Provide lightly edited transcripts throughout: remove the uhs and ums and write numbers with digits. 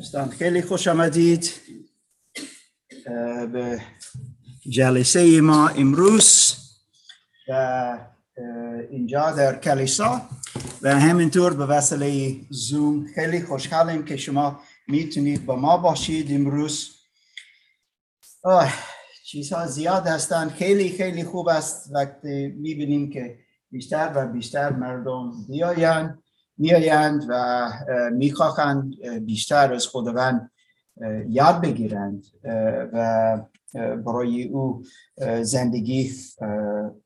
دوستان خیلی خوش آمدید به جلسه ما امروز اینجا در کلیسا و همینطور به وسیله زوم. خیلی خوشحالیم که شما میتونید با ما باشید امروز. چیزها زیاد هستن، خیلی خوب است وقتی میبینیم که بیشتر و بیشتر مردم میایند و میخواهند بیشتر از خداوند یاد بگیرند و برای او زندگی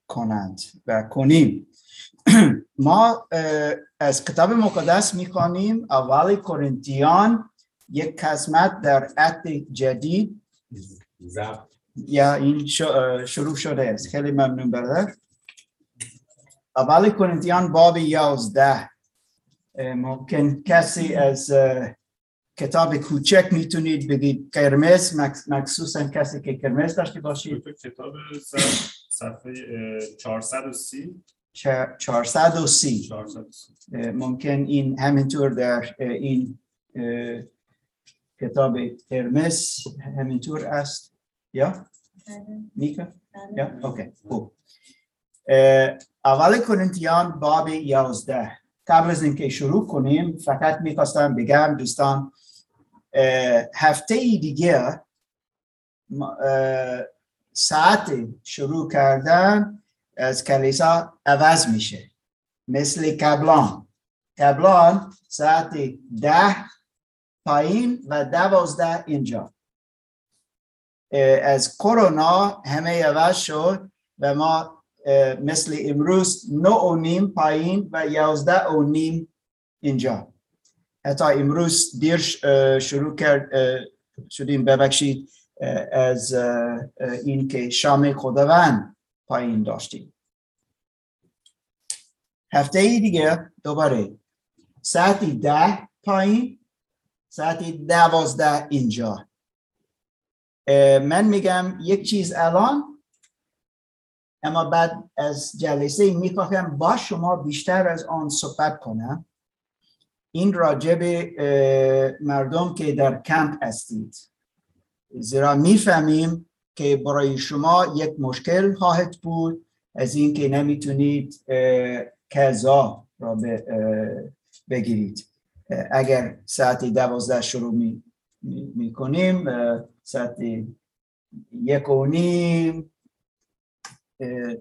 کنند و کنیم. ما از کتاب مقدس میخوانیم، اول کرنتیان یک قسمت در عهد جدید یا این شروع شده است. خیلی ممنون برادر. اول کرنتیان باب 11. ممکن کسی از کتاب کوچک میتونید بگید، قرمز، مخصوصا کسی که قرمز داشته باشید، کتاب صفحه 430. ممکن این همینطور در این کتاب قرمز همینطور است یا نیکا یا اوکی. اول کرنتیان باب 11. قبل از اینکه شروع کنیم فقط میخواستم بگم دوستان، هفته دیگه ساعت شروع کردن از کلیسا عوض میشه، مثل قبلان ساعت 10 پایین و 12 اینجا. از کرونا همه عوض شد و ما مثل امروز 9:30 پایین و 11:30 اینجا. حتی امروز دیر شروع شدیم، ببخشید، از این که شام خداوند پایین داشتیم. هفته دیگه دوباره ساعت 10 پایین، ساعت 12 اینجا. من میگم یک چیز الان، اما بعد از جلسه میخواهم با شما بیشتر از آن صحبت کنم. این راجع به مردم که در کمپ هستید، زیرا میفهمیم که برای شما یک مشکل خواهد بود از این که نمیتونید قضا را بگیرید. اگر ساعت 12 شروع میکنیم ساعت 1:30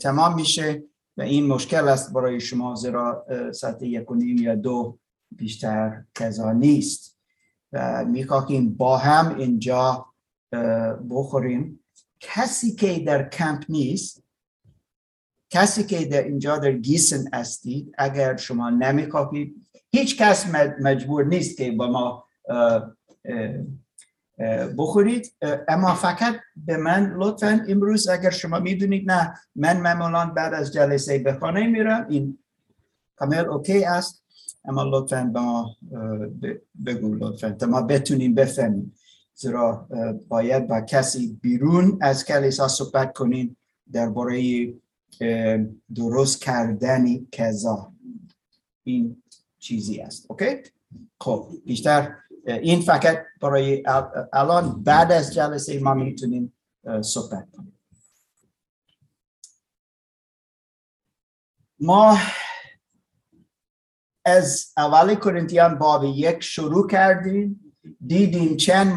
تمام میشه و این مشکل است برای شما، زیرا ساعت 1:30 یا 2 بیشتر قضا نیست و میخواهیم با هم اینجا بخوریم. کسی که در کمپ نیست، کسی که در اینجا در گیسن هستید، اگر شما نمیخواهید، هیچ کس مجبور نیست که با ما بخورید، اما فقط به من لطفاً امروز، اگر شما میدونید نه من معمولاً بعد از جلسه به خانه میرم، این کامل اوکی است، اما لطفاً به ما بگو لطفاً تا ما بتونیم بفهمیم، زیرا باید با کسی بیرون از کلیسا صحبت کنیم درباره درست کردن قضا. این چیزی است. اوکی؟ خب بیشتر این فقط برای الان، بعد از جلسه ما میتونیم صحبت کنیم. ما از اول کرنتیان باب 1 شروع کردیم، دیدیم چند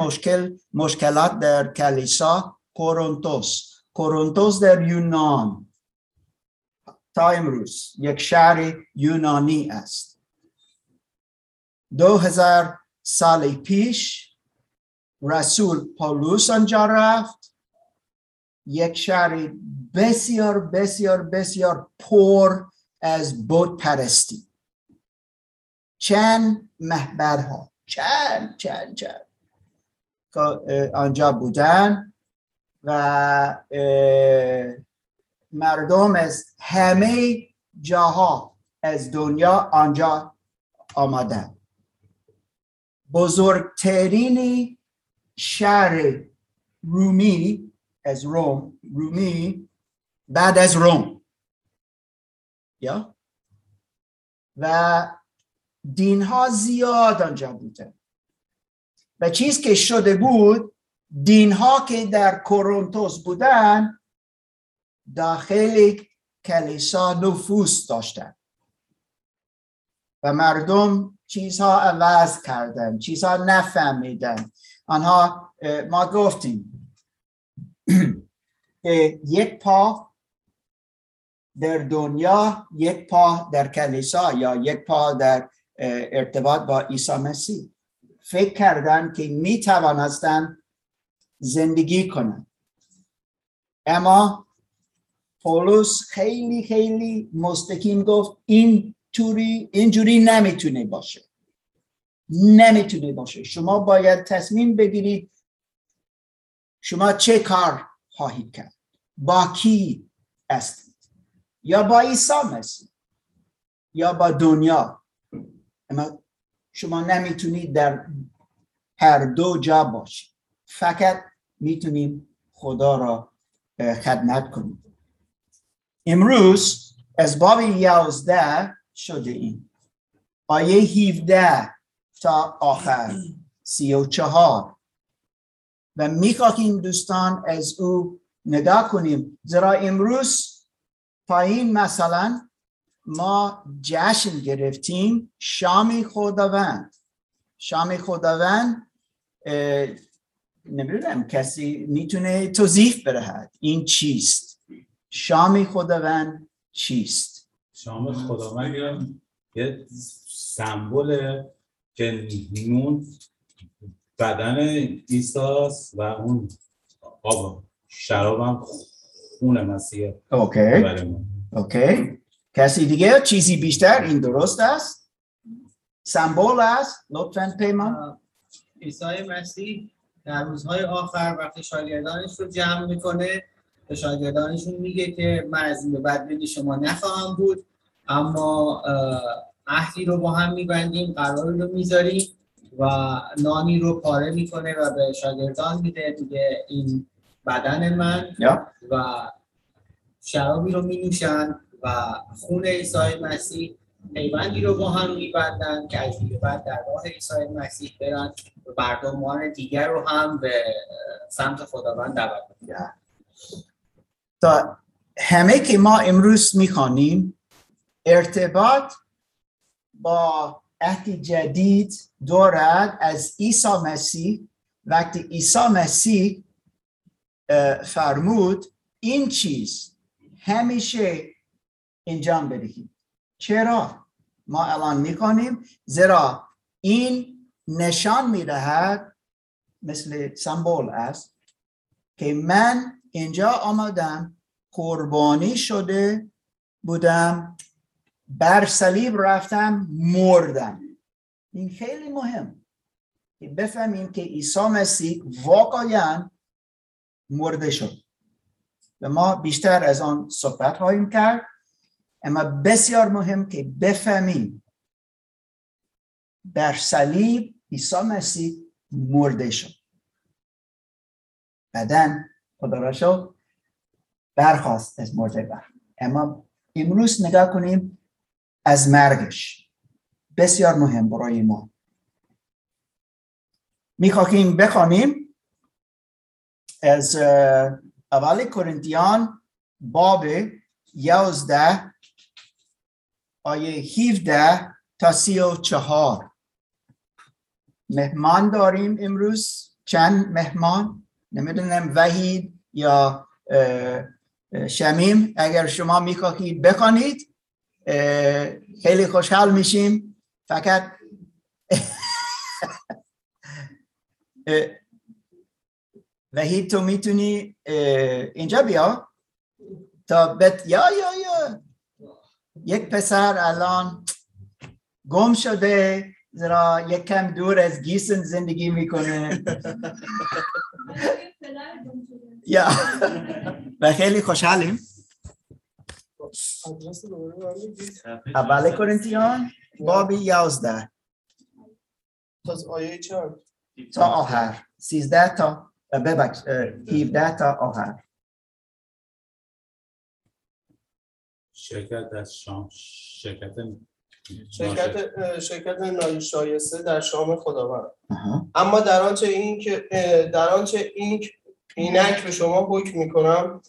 مشکلات در کلیسا کرنتوس در یونان تا امروز یک شهر یونانی است. 2000 سال پیش رسول پولس آنجا رفت، یک شهر بسیار بسیار بسیار پر از بت پرستی، چند محبرها چند آنجا بودن و مردم از همه جاها از دنیا آنجا آمدند. بزرگترین شهر رومی از رومی بعد از روم و دینها زیاد آنجا بودن. و چیز که شده بود دینها که در کورنتوس بودن داخل کلیسا نفوذ داشتند و مردم چیزها عوض کردند، چیزها نفهمیدند. آنها ما گفتیم که یک پا در دنیا، یک پا در کلیسا یا یک پا در ارتباط با عیسی مسیح. فکر کردن که می توانستن زندگی کنن. اما پولس خیلی خیلی مستقیم گفت اینجوری نمیتونه باشه. شما باید تصمیم بگیرید شما چه کار خواهید کرد. با کی هستید؟ یا با عیسی مسیح یا با دنیا. اما شما نمیتونید در هر دو جا باشید. فقط میتونیم خدا را خدمت کنیم. امروز از باب 11 شده این. آیه 17 تا آخر 34 و میخواهیم دوستان از او نگاه کنیم. زیرا امروز پایین مثلا ما جشن گرفتیم شام خداوند. شام خداوند نمیدونم کسی میتونه توضیح بده این چیست؟ شام خداوند چیست؟ شام خداوند یه سمبل که نون بدن عیسی و اون آب شرابم خون مسیح. اوکی. کسی دیگه چیزی بیشتر این درست است؟ سمبل است؟ لطفاً پیمان. عیسی مسیح در روزهای آخر وقتی شاگردانش رو جمع میکنه به شاگردانشون میگه که من از این به بعد دیگه شما نخواهم بود، اما عهدی رو با هم میبندیم، قراری رو میذاریم و نانی رو پاره میکنه و به شاگردان میده دیگه این بدن من و شرابی رو مینوشن و خون عیسی مسیح پیوندی رو با هم میبندن که از دیگه بعد در راه عیسی مسیح برن و مردمان دیگر رو هم به سمت خداوند دعوت میکنن. تا همه که ما امروز میخوانیم ارتباط با عهد جدید دارد از عیسی مسیح. وقتی عیسی مسیح فرمود این چیز همیشه انجام بدهید. چرا؟ ما الان میخوانیم زیرا این نشان میدهد مثل سمبل است که من اینجا آمدم، قربانی شده بودم، بر صلیب رفتم، مردم. این خیلی مهم که بفهمیم که عیسی مسیح واقعا مرده شد و ما بیشتر از آن صحبت خواهیم کرد. اما بسیار مهم که بفهمیم بر صلیب عیسی مسیح مرده شد، بعدن خدا را شد برخواست از مرده. اما امروز نگاه کنیم از مرگش. بسیار مهم برای ما. میخواهیم بخوانیم از اول کرنتیان باب 11 آیه 17 تا 34. مهمان داریم امروز، چند مهمان. نمیدونم وحید یا شمیم اگر شما میخواهید بخوانید خیلی خوشحال میشیم. فقط وحید تو میتونی اینجا بیا تا یا یک پسر الان گم شده زیرا یک کم دور از گیسن زندگی میکنه یا و خیلی خوشحالیم. اول کرنتیان باب 11 تا آخر 13 تا 17 تا آخر. شرکت از شام، شرکت شرکت نایشایسته در شام خداوند. اما در آنچه اینک به شما حکم میکنم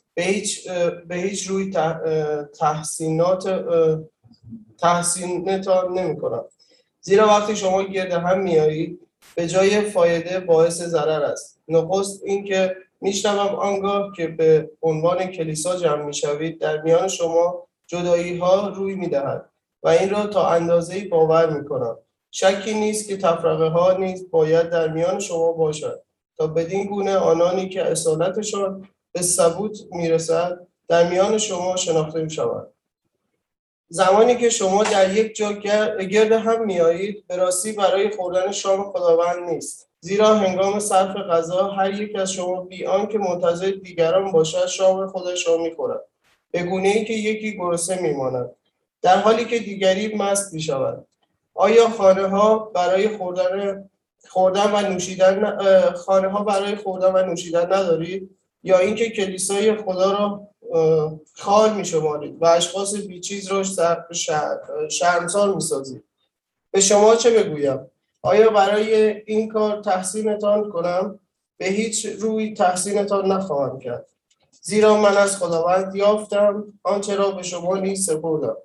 به هیچ روی تحسینتان نمیکنم، زیرا وقتی شما گرد هم میارید به جای فایده باعث ضرر است. نخست اینکه میشنوم آنگاه که به عنوان کلیسا جمع میشوید در میان شما جدایی ها روی میدهد و این را تا اندازه‌ای باور میکنم. شکی نیست که تفرقه ها نیز باید در میان شما باشد تا بدین گونه آنانی که اصالتشان به ثبوت میرسد در میان شما شناخته میشوند. زمانی که شما در یک جا گرد هم میایید به راستی برای خوردن شام خداوند نیست، زیرا هنگام صرف غذا هر یک از شما بی آنکه منتظر دیگران باشد شام خودش را میخورد، به گونه‌ای که یکی گرسنه میماند در حالی که دیگری مست میشود. آیا خانه‌ها برای خوردن و نوشیدن ندارید، یا اینکه کلیسای خدا را خال می‌شمارید و اشخاص بیچیز را شرمسار می‌سازید؟ به شما چه بگویم؟ آیا برای این کار تحسینتان کنم؟ به هیچ روی تحسینتان نخواهم کرد، زیرا من از خداوند یافتم آنچه را به شما نیز سپردم،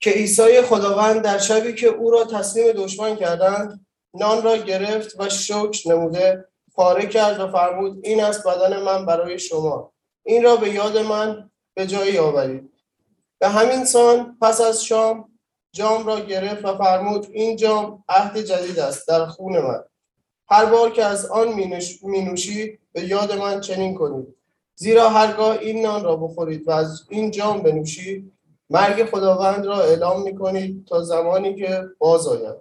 که عیسی خداوند در شبی که او را تسلیم دشمن کردند نان را گرفت و شکر نموده پاره کرد و فرمود این است بدن من برای شما، این را به یاد من به جای آورید. به همین سان پس از شام جام را گرفت و فرمود این جام عهد جدید است در خون من، هر بار که از آن می نوشید به یاد من چنین کنید، زیرا هرگاه این نان را بخورید و از این جام بنوشید مرگ خداوند را اعلام میکنید تا زمانی که باز آید.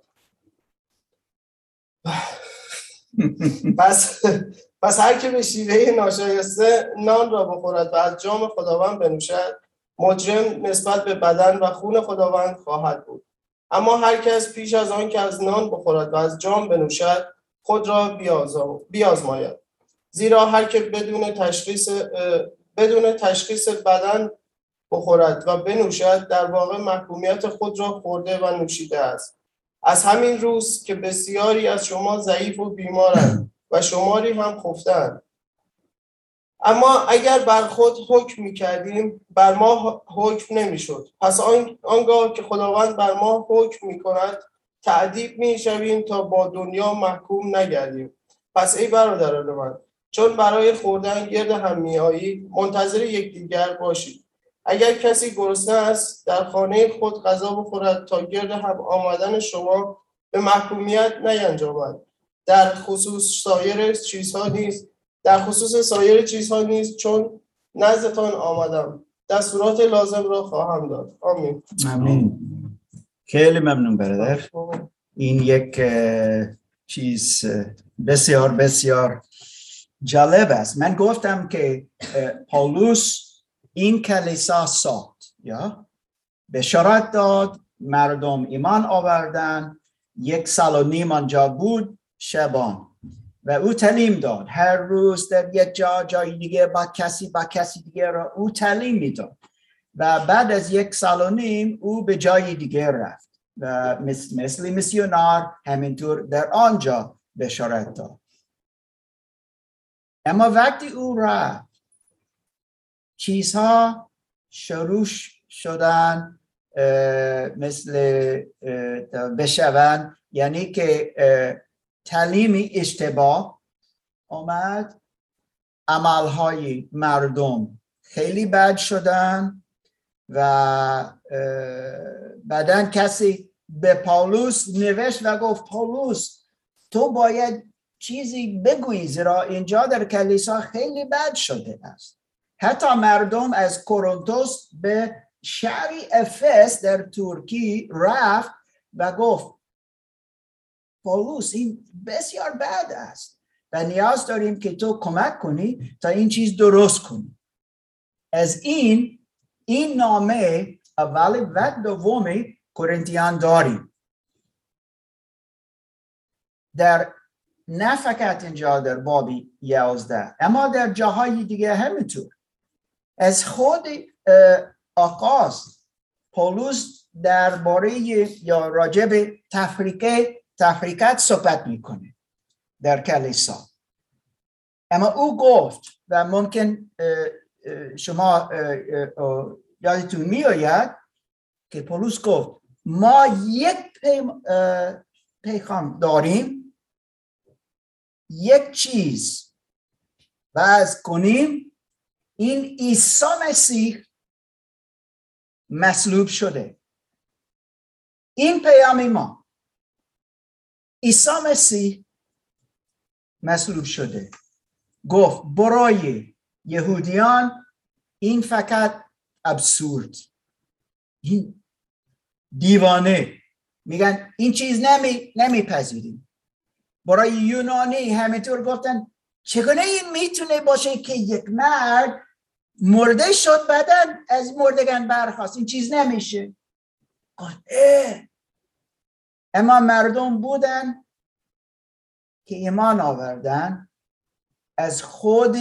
پس هر که به شیوه ناشایسته نان را بخورد و از جام خداوند بنوشد مجرم نسبت به بدن و خون خداوند خواهد بود. اما هر کس پیش از آن که از نان بخورد و از جام بنوشد خود را بیازماید، زیرا هر که بدون تشخیص بدن بخورد و بنوشد در واقع محکومیت خود را خورده و نوشیده است. از همین روز که بسیاری از شما ضعیف و بیمارند و شماری هم خفتند. اما اگر بر خود حکم می‌کردیم بر ما حکم نمی‌شد. پس آنگاه که خداوند بر ما حکم می‌کند تعذیب می‌شویم تا با دنیا محکوم نگردیم. پس ای برادران من، چون برای خوردن گرد هم می‌آیید منتظر یکدیگر باشید. اگر کسی گرسنه است در خانه خود غذا بخورد تا گرد هم آمدن شما به محکومیت نینجامد. در خصوص سایر چیزها نیز چون نزدتان آمدم دستورات لازم را خواهم داد. آمین. خیلی ممنون برادر. این یک چیز بسیار بسیار جالب است. من گفتم که پولس این کلیسا ساخت، یا بشارت داد، مردم ایمان آوردن، 1.5 سال آنجا بود شبان و او تعلیم داد. هر روز در یک جای دیگه با کسی دیگه را او تعلیم میداد و بعد از 1.5 سال او به جای دیگه رفت و مثل میسیونار همینطور در آنجا بشارت داد. اما وقتی او رفت چیزها شروع شدن مثل بشوند، یعنی که تعلیم اشتباه آمد، عملهای مردم خیلی بد شدن و بعدن کسی به پولس نوشت و گفت پولس تو باید چیزی بگویی، زیرا اینجا در کلیسا خیلی بد شده است. حتی مردم از کورنتوس به شهر افس در ترکیه رفت و گفت پولس این بسیار بد است و نیاز داریم که تو کمک کنی تا این چیز درست کنی. از این نامه اولی و دومی کرنتیان داریم. در نه فقط اینجا در باب 11 اما در جاهای دیگه همینطور. از خود آغاز پولس درباره یا راجع به تفریقت صحبت میکنه در کلیسا. اما او گفت و ممکن شما یادتون میآید که پولس گفت ما یک پیغام داریم، یک چیز باز کنیم، این عیسی مسیح مصلوب شده. این پیام ما، عیسی مسیح مصلوب شده. گفت برای یهودیان این فقط ابسورد، این دیوانه، میگن این چیز نمیپذیریم. برای یونانی همینطور گفتن چگونه این میتونه باشه که یک مرد مرده شد بعدن از مردگان برخاست، این چیز نمیشه. اما مردم بودن که ایمان آوردن، از خود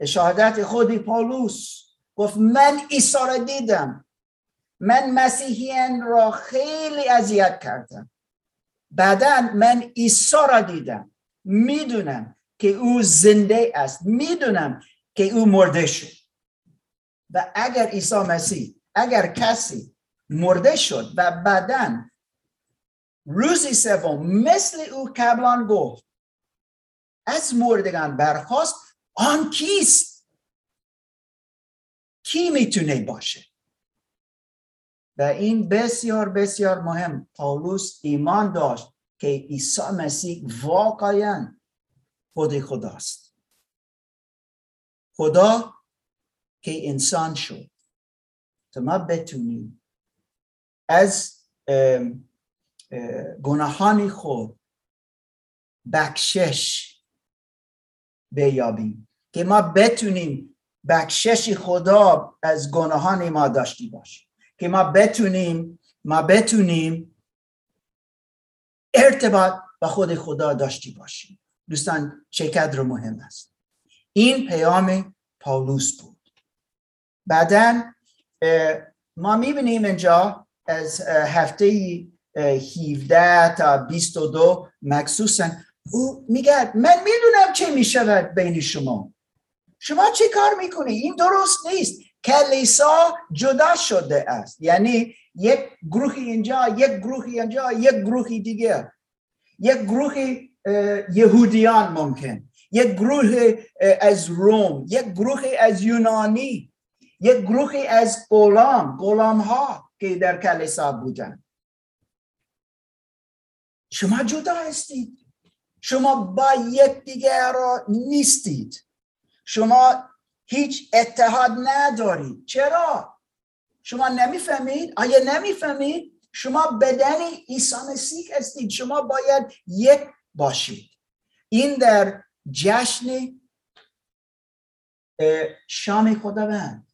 شهادت خود پولس گفت من عیسی را دیدم، من مسیحیان را خیلی اذیت کردم، بعداً من عیسی را دیدم، میدونم که او زنده است، میدونم که او مرده شد. و اگر عیسی مسیح، اگر کسی مرده شد و بعداً روزی سوم مثل او قبلا گفت از مردگان برخاست، آن کیست؟ کی میتونه باشه؟ و این بسیار بسیار مهم. پولس ایمان داشت که عیسی مسیح واقعا خود خداست، خدا که انسان شد تا ما بتونیم از گناهان خود بخشش بیابیم، که ما بتونیم بخشش خدا از گناهان ما داشتی باشیم، که ما بتونیم ارتباط با خود خدا داشتی باشیم. دوستان چقدر مهم است. این پیام پولس بود. بعدن ما میبینیم اینجا از هفته 17 تا 22 مخصوصا او میگه من میدونم چه میشود بین شما چه کار میکنی، این درست نیست، کلیسا جدا شده است. یعنی یک گروهی اینجا، یک گروهی اینجا، یک گروهی دیگه، یک گروهی یهودیان، ممکن یک گروه از روم، یک گروه از یونانی، یک گروه از غلام ها که در کلیسا بودن. شما جدا هستید، شما با یک دیگر را نیستید، شما هیچ اتحاد ندارید. چرا؟ شما نمیفهمید؟ آیا نمیفهمید؟ شما بدن عیسی مسیح هستید، شما باید یک باشید. این در جشن شام خداوند.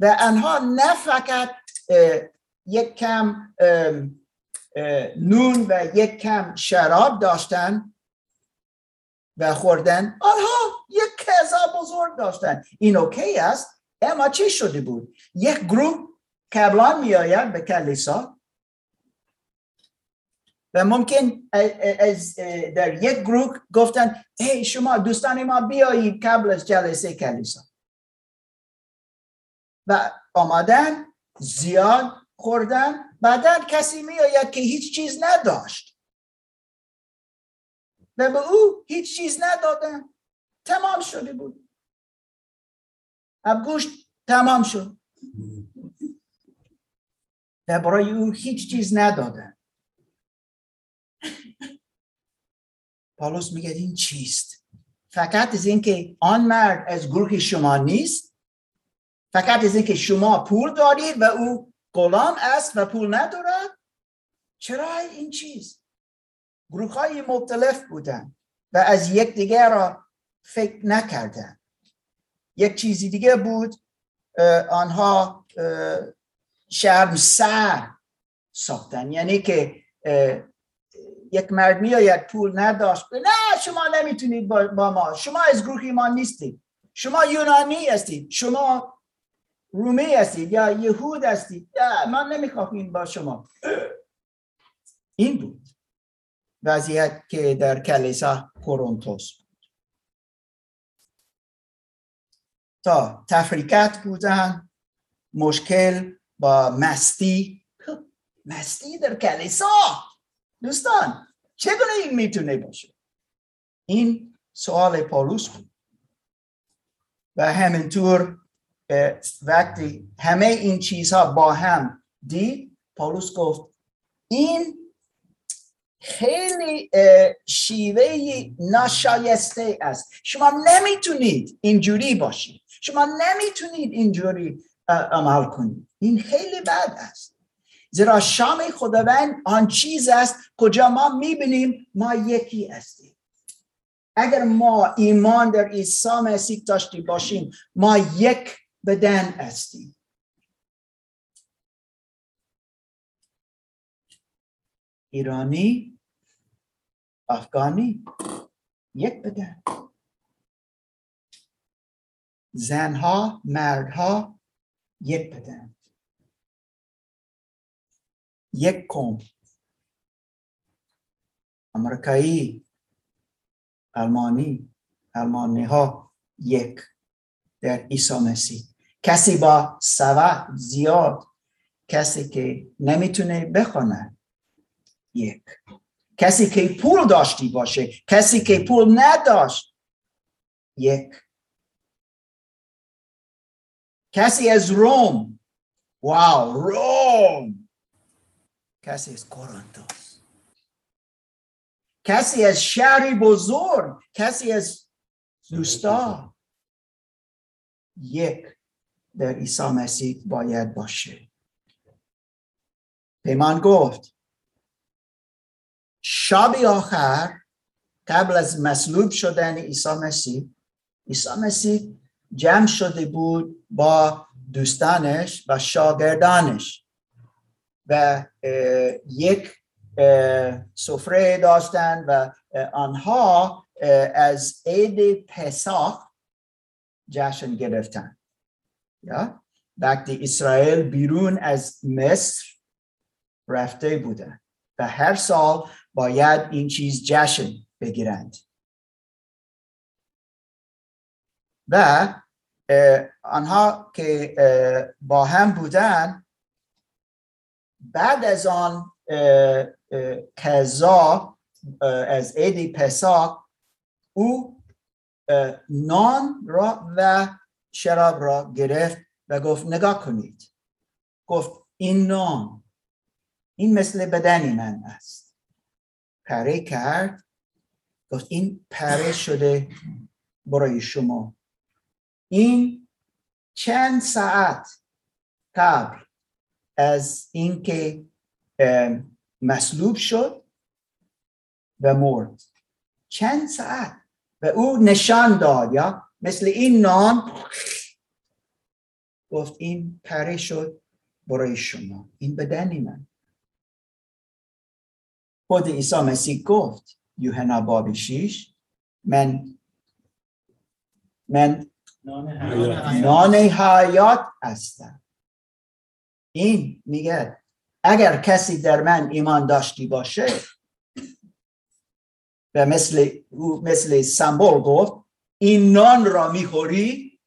و آنها نه فقط یک کم نون و یک کم شراب داشتن و خوردن، آنها یک کذا بزرگ داشتن. این اوکی است، اما چی شده بود؟ یک گروه قبلا می آید به کلیسا و ممکن از در یک گروه گفتن ای شما دوستان ما بیایید قبل از جلسه کلیسا، و آمدن زیاد خوردن، بعدن کسی می آید که هیچ چیز نداشت و به او هیچ چیز ندادن، تمام شده بود، گوشت تمام شد و برای او هیچ چیز ندادن. پولس میگه این چیست؟ فقط از اینکه آن مرد از گروه شما نیست، فقط از اینکه شما پول دارید و او غلام است و پول ندارد. چرا این چیز؟ گروه های مختلف بودن و از یک دیگر را فکر نکردن. یک چیزی دیگه بود، آنها شرمسار ساختن. یعنی که یک مرد میآید پول نداشت، نه شما نمیتونید با ما، شما از گروه ما نیستید، شما یونانی هستید، شما رومی هستید یا یهود هستید، ما نمیخواهیم با شما. این بود وضعیت که در کلیسا کورنتوس بود. تا تفریقات بودن، مشکل با مستی. مستی در کلیسا دوستان چگونه این میتونه باشه؟ این سوال پولس بود. و همینطور وقتی همه این چیزها با هم دید، پولس گفت این خیلی شیوه ناشایسته است. شما نمیتونید اینجوری باشید، شما نمیتونید اینجوری عمل کنید. این خیلی بد است، زیرا شام خداوند آن چیز است کجا ما میبینیم ما یکی هستیم. اگر ما ایمان در عیسی مسیح داشتی باشیم، ما یک بدن هستیم. ایرانی، افغانی، یک بدن. زنها، مردها، یک بدن. یک قوم. آمریکایی، آلمانی، آلمانی‌ها یک در عیسی مسیح. کسی با سواد زیاد، کسی که نمیتونه بخونه یک، کسی که پول داشتی باشه، کسی که پول نداشت یک، کسی از روم، واو روم، کسی از کورنتوس، کسی از شهری بزرگ، کسی از دوستا، یک در عیسی مسیح باید باشه. پیمان گفت شب آخر قبل از مصلوب شدن عیسی مسیح، عیسی مسیح جمع شده بود با دوستانش و شاگردانش و یک سفره داشتند و آنها از عید پساخ جشن گرفتند. یا وقتی اسرائیل بیرون از مصر رفته بودند و هر سال باید این چیز جشن بگیرند و آنها که با هم بودند بعد از آن قضا از عید پساک او نان را و شراب را گرفت و گفت نگاه کنید، گفت این نان این مثل بدن من است. پره کرد، گفت این پره شده برای شما. این چند ساعت قبل از اینکه مصلوب شد و مرد، چند ساعت، و او نشان داد یا مثل این نان، گفت این پره شد برای شما، این بدنی من. خود عیسی مسیح گفت یوحنا باب 6 من نان حیات هستم. این میگه اگر کسی در من ایمان داشتی باشه و مثل سمبول گفت این نان را میخوری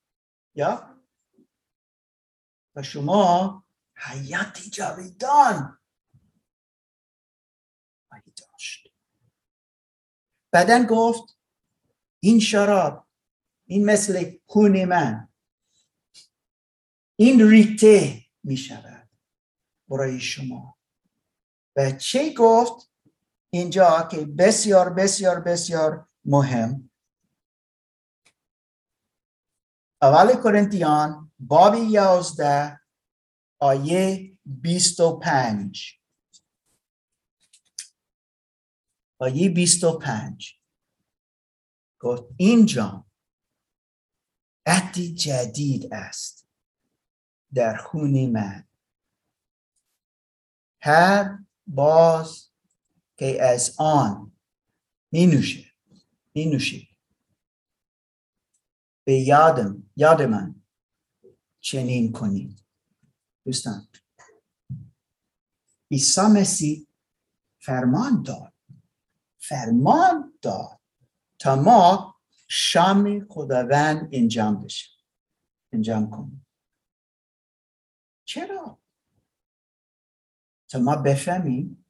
یا و شما حیاتی جاویدان داشت. بعدن گفت این شراب این مثل خون من، این ریخته می شود برای شما. و چه گفت اینجا که بسیار بسیار بسیار مهم، اول کرنتیان باب 11 آیه 25. آیه 25 گفت اینجا عهدی جدید است در خون من. هر باز که از آن می نوشید به یاد من چنین کنید. دوستان، عیسی مسیح فرمان داد تا ما شام خداوند انجام کنیم. چرا؟ تا ما بفهمیم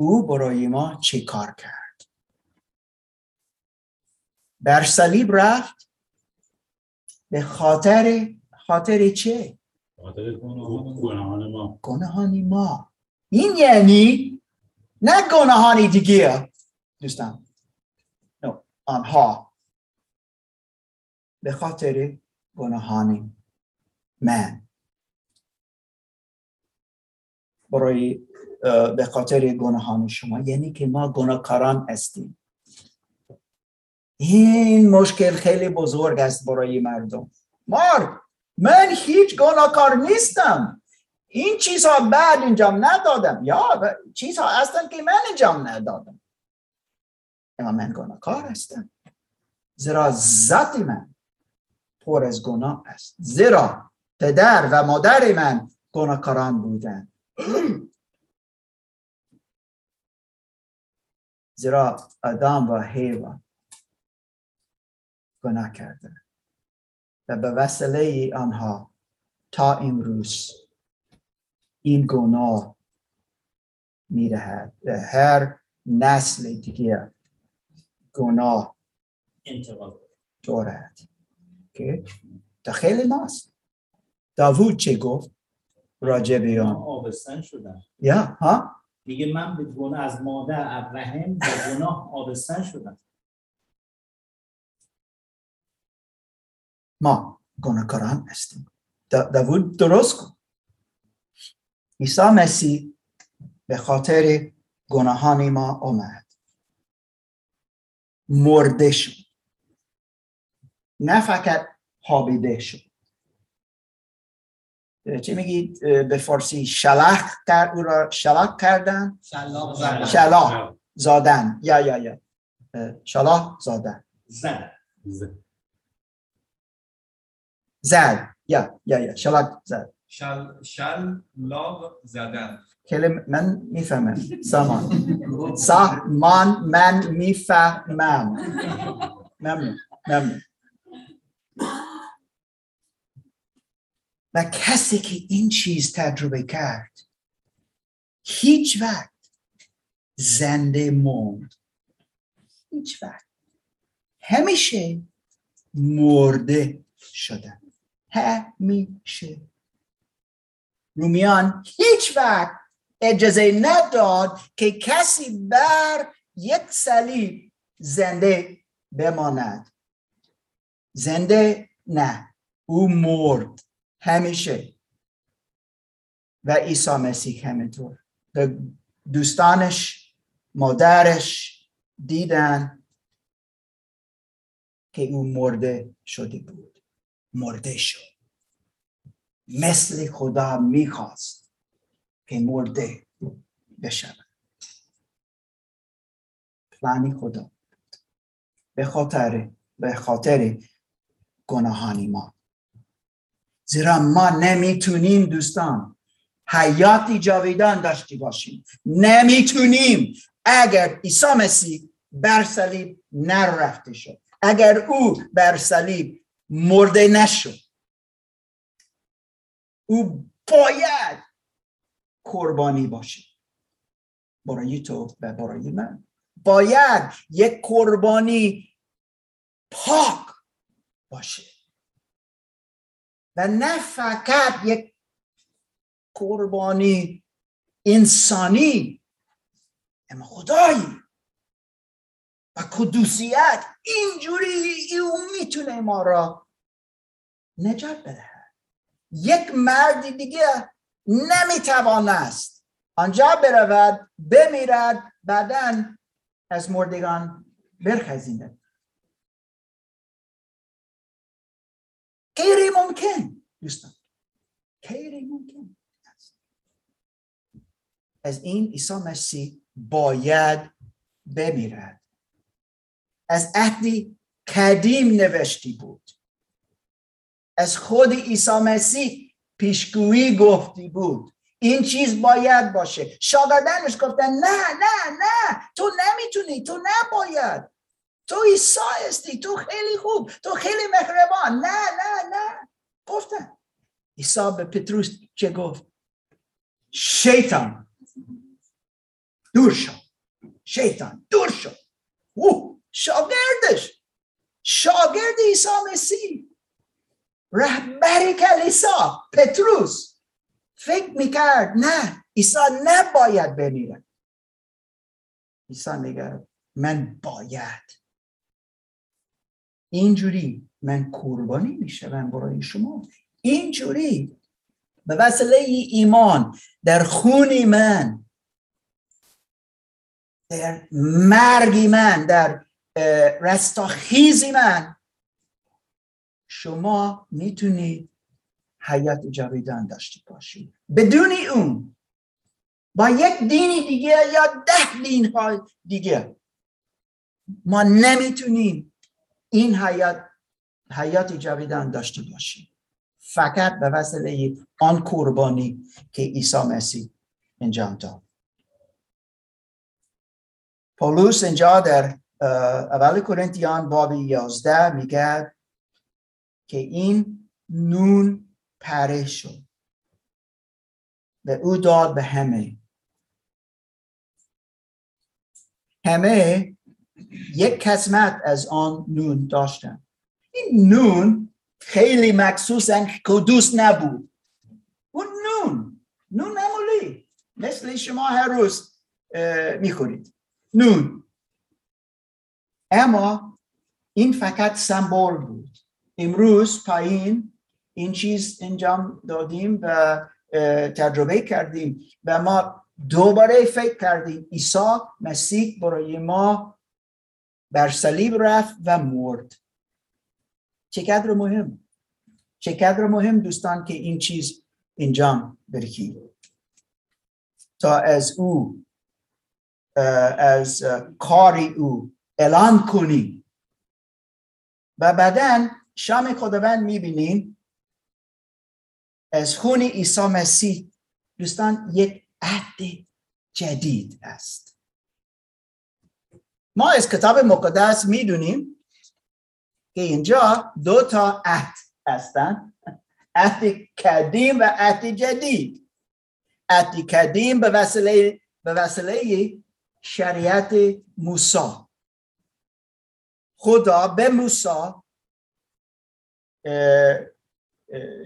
او برای ما چه کار کرد. بر صلیب رفت به خاطر چه؟ خاطر گناهان ما. این یعنی نه گناهانی دیگه دوستان، نه، آنها به خاطر گناهانی من، برای به خاطر گناهان شما، یعنی که ما گناهکاران هستیم. این مشکل خیلی بزرگ است برای مردم. من هیچ گناهکار نیستم، این چیزها بعد انجام ندادم، یا چیزها هستن که من انجام ندادم، اما من گناهکار هستم، زیرا ذات من پر از گناه است، زیرا پدر و مادر من گناهکاران بودند، زیرا آدم و حوا گناه کردند و به وسیله آنها تا امروز این گناه میرهد. هر نسل دیگه گناه انتقال دارد که داخل ماست. داوود چه گفت راجع به آن؟ آبستن شدم. یا ها میگه من به گناه از مادر ابراهیم به گناه آبستن شدم. ما گناهکاران هستیم. داوود درست گفت. عیسی مسیح به خاطر گناهان ما آمد، مرده شد، نه فقط خوابیده شد. چی میگید به فارسی؟ شلاق زدن. کلمه من میفهمم. من میفهمم. ممنون. و کسی که این چیز تجربه کرد هیچ وقت زنده موند، هیچ وقت، همیشه مرده شدن، همیشه. رومیان هیچ وقت اجازه نداد که کسی بر یک صلیب زنده بماند. زنده نه، او مرد همیشه. و عیسی مسیح همینطور. دوستانش، مادرش دیدن که او مرده شده بود. مرده شد مثل خدا میخواست که مرده بشود. پلان خدا به خاطر گناهان ما، زیرا ما نمیتونیم دوستان حیاتی جاویدان داشته باشیم، نمیتونیم اگر عیسی مسیح بر صلیب نرفته شد، اگر او بر صلیب مرده نشد. او باید قربانی باشه برای تو و برای من. باید یک قربانی پاک باشه و نه فقط یک قربانی انسانی، اما خدایی و قدوسیت. اینجوری او میتونه ما را نجات بده. یک مرد دیگه نمیتوانست آنجا برود، بمیرد، بعدن از مردگان برخیزد. غیر ممکن دوستان، غیر ممکن. از این عیسی مسیح باید بمیرد. از عهد قدیم نوشتی بود از خود عیسی مسیح پیشگویی گفتی بود. این چیز باید باشه. شاگردانش گفتن نه تو نمیتونی، تو نباید، تو عیسی هستی، تو خیلی خوب، تو خیلی مهربان. نه گفتن. عیسی به پتروس چه گفت؟ شیطان دور شو، شیطان دور شو. او شاگرد عیسی مسیح، رهبر کلیسا پتروس فکر میکرد نه، عیسی نباید بمیره. عیسی میگه من باید، اینجوری من قربانی میشم برای شما، اینجوری به وسیله ایمان در خون من، در مرگ من، در رستاخیز من، شما میتونید حیات جاودان داشته باشید. بدون اون، با یک دین دیگه یا 10 دین ها دیگه، ما نمیتونیم این حیات جاودان داشته باشیم، فقط به وسیله آن قربانی که عیسی مسیح انجام داد. پولس اینجا در اول کرنتیان باب 11 میگه که این نون پره شد و او داد به همه یک قسمت از آن نون داشتن. این نون خیلی مخصوصا قدوس نبود. اون نون معمولی، مثل شما هر روز میخورید نون، اما این فقط سمبول بود. امروز پایین این چیز انجام دادیم و تجربه کردیم و ما دوباره فکر کردیم عیسی مسیح برای ما بر صلیب رفت و مرد. چقدر مهم دوستان که این چیز انجام بدهید تا از کاری او اعلان کنیم. و بعداً شام خداوند میبینیم از خون عیسی مسیح دوستان یک عهد جدید است. ما از کتاب مقدس میدونیم که اینجا 2 عهد هستند، عهد قدیم و عهد جدید. عهد قدیم به وسیله شریعت موسی، خدا به موسی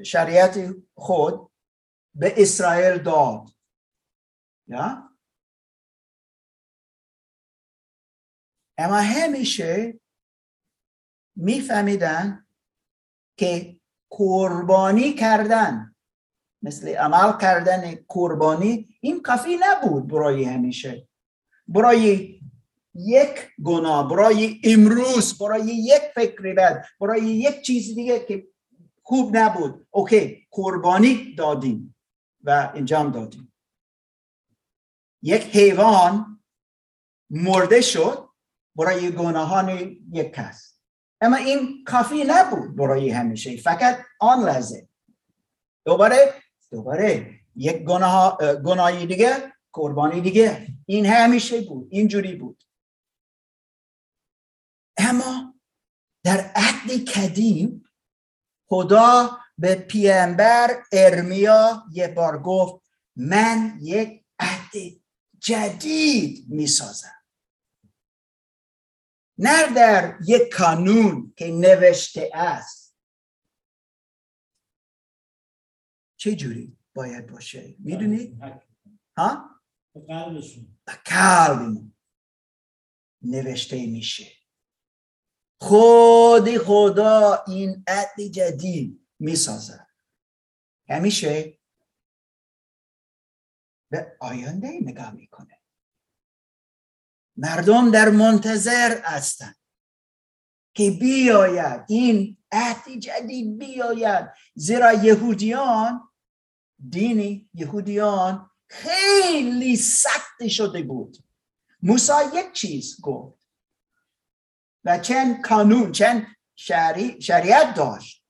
شریعت خود به اسرائیل داد. اما همیشه میفهمیدن که قربانی کردن، مثل عمل کردن قربانی، این کافی نبود برای همیشه، برای یک گناه، برای امروز، برای یک فکری بد، برای یک چیز دیگه که خوب نبود. اوکی، قربانی دادیم و انجام دادیم. یک حیوان مرده شد برای گناهان یک کس، اما این کافی نبود برای همیشه، فقط آن لحظه. دوباره یک گناهی دیگه، قربانی دیگه. این همیشه بود، اینجوری بود. اما در عهد قدیم خدا به پیامبر ارمیا یه بار گفت من یک عهد جدید میسازم، نه در یک قانون که نوشته است. چجوری باید باشه میدونید؟ ها؟ به قلبشون نوشته میشه. خود خدا این عهد جدید میسازه همیشه به آینده نگاه میکنه. مردم در منتظر هستند که بیاید این عهد جدید بیاید، زیرا دین یهودیان خیلی سخت شده بود. موسی یک چیز گفت و چند قانون، چند شریعت داشت.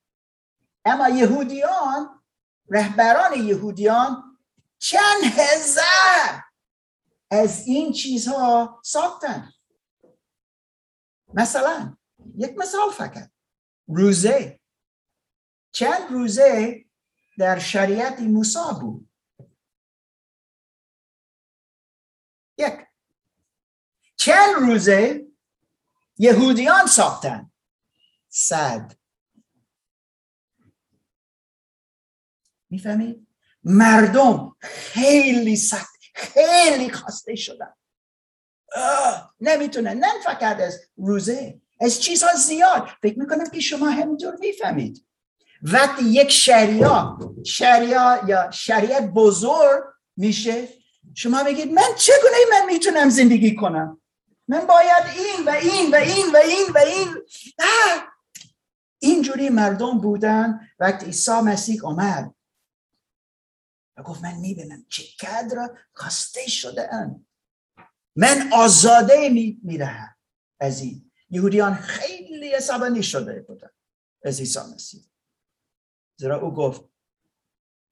اما یهودیان، رهبران یهودیان چند هزار از این چیزها ساختن. مثلا یک مثال فقط، روزه. چند روزه در شریعت موسی بود؟ یک. چند روزه یهودیان ساختن؟ 100. میفهمید؟ مردم خیلی سخت، خیلی خسته شدن، نمیتونن. نه فقط از روزه، از چیزها زیاد. فکر میکنم که شما همینطور میفهمید. وقتی یک شریعت بزرگ میشه، شما میگید من چگونه من میتونم زندگی کنم؟ من باید این و این و این و این و این. اینجوری مردم بودن. وقتی عیسی مسیح آمد و گفت من میبینم چقدر خسته شده ام، من آزاده میرم از این. یهودیان خیلی عصبانی شده بودن از عیسی مسیح، زیرا او گفت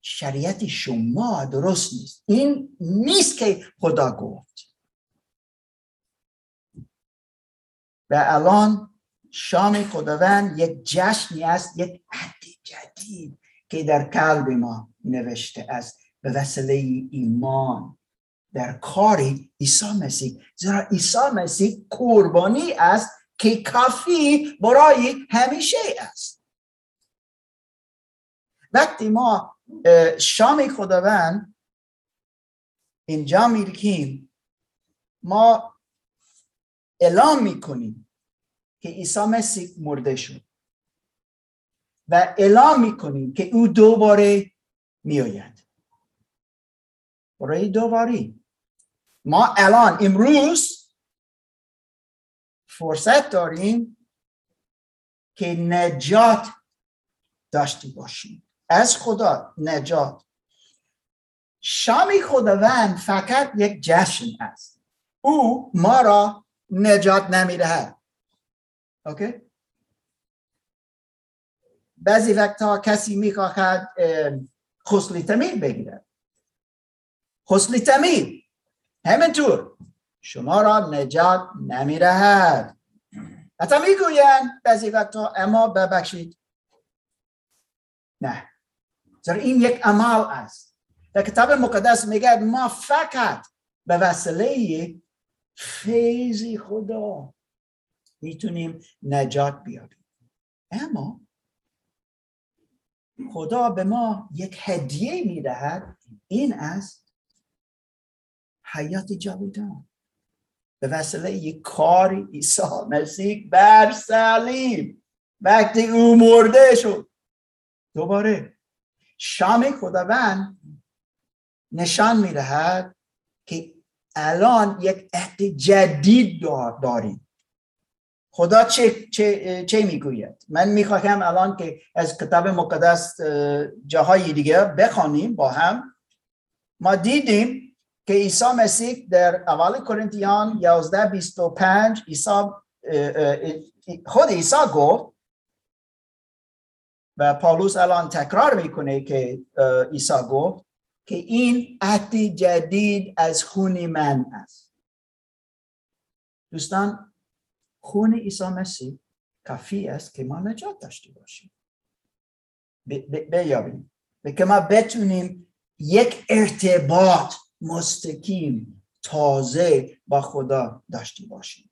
شریعت شما درست نیست. این نیست که خدا گفت. و الان شام خداوند یک جشنی است، یک عهد جدید که در قلب ما نوشته است به وسیله ایمان در کار عیسی مسیح. زیرا عیسی مسیح قربانی است که کافی برای همیشه است. وقتی ما شام خداوند اینجا می‌ریکیم، ما اعلام میکنیم که عیسی مسیح مرده شد و اعلام میکنیم که او دوباره میآید برای دوباری. ما الان امروز فرصت داریم که نجات داشتی باشیم از خدا، نجات. شام خداوند فقط یک جشن است. او ما را نجات نمیدهد. اوکی؟ بعضی وقتا کسی میخواهد غسل تعمید بگیرد. غسل تعمید همینطور شما را نجات نمیدهد. حتی میگویند بعضی وقتا اما ببخشید، نه، زیرا این یک عمل است. در کتاب مقدس میگه ما فقط به وسیله فیض خدا میتونیم نجات بیابیم. اما خدا به ما یک هدیه میدهد، این است حیات جاودان به وسیله کار عیسی مسیح بر صلیب. وقتی او مرده شد دوباره، شام خداوند نشان میدهد که الان یک عهد جدید داریم. خدا چه میگوید؟ من میخواهم الان که از کتاب مقدس جاهای دیگه بخونیم با هم. ما دیدیم که عیسی مسیح در اول کرنتیان 11:25 خود عیسی گفت و پاولوس الان تکرار میکنه که عیسی گفت که این عهد جدید از خون من است. دوستان، خون عیسی مسیح کافی است که ما نجات داشته باشیم، بیابیم، که ما بتونیم یک ارتباط مستقیم تازه با خدا داشته باشیم.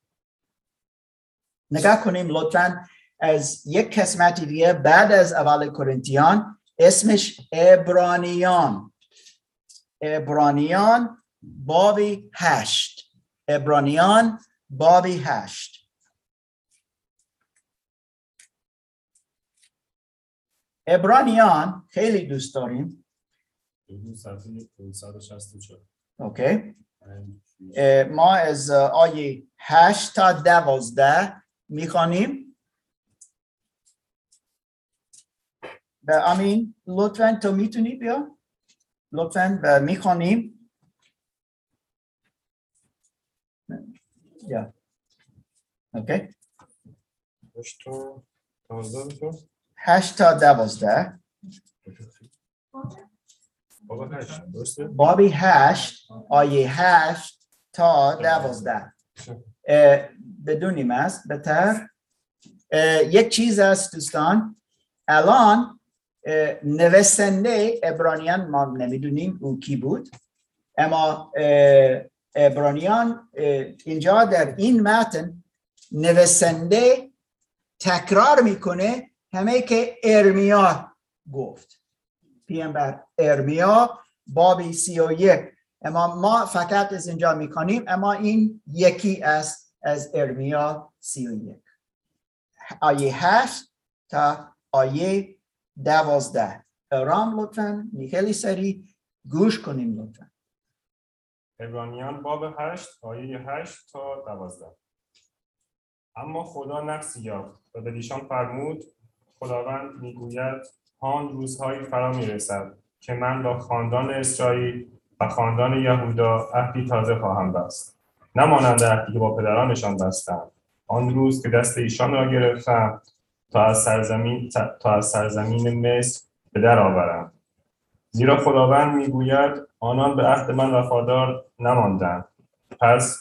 نگاه کنیم لطفاً از یک قسمت دیگه بعد از اول کرنتیان، اسمش عبرانیان. عبرانیان باب 8. عبرانیان باب 8. عبرانیان خیلی دوست داریم. 264. اوکی. ما از آیه 8 تا 12 میخوانیم. و امین لطفاً تو میتونی بیا، لطفاً، و میخوانیم. یا اوکی، 8 تا 12. 8 تا 12. بابی 8 آیه 8 تا 12 بدونیم است بهتر. یک چیز است دوستان، الان نویسنده عبرانیان ما نمیدونیم او کی بود، اما عبرانیان اینجا در این متن نویسنده تکرار میکنه همه که ارمیا گفت، پیامبر ارمیا بابی 31، اما ما فقط از اینجا میکنیم، اما این یکی است از ارمیا 31 آیه 8 تا آیه 12. آرام لطفاً، خیلی سریع گوش کنیم لطفاً. عبرانیان باب 8 آیه 8 تا 12. اما خدا نقصی یافت و به ایشان فرمود خداوند میگوید آن روزهایی فرا میرسد که من با خاندان اسرائیل و خاندان یهودا عهدی تازه خواهم بست، نه مانند عهدی که با پدرانشان بستم آن روز که دست ایشان را گرفتم تا از سرزمین مصر به در آورم. زیرا خداوند میگوید آنان به عهد من وفادار نماندند، پس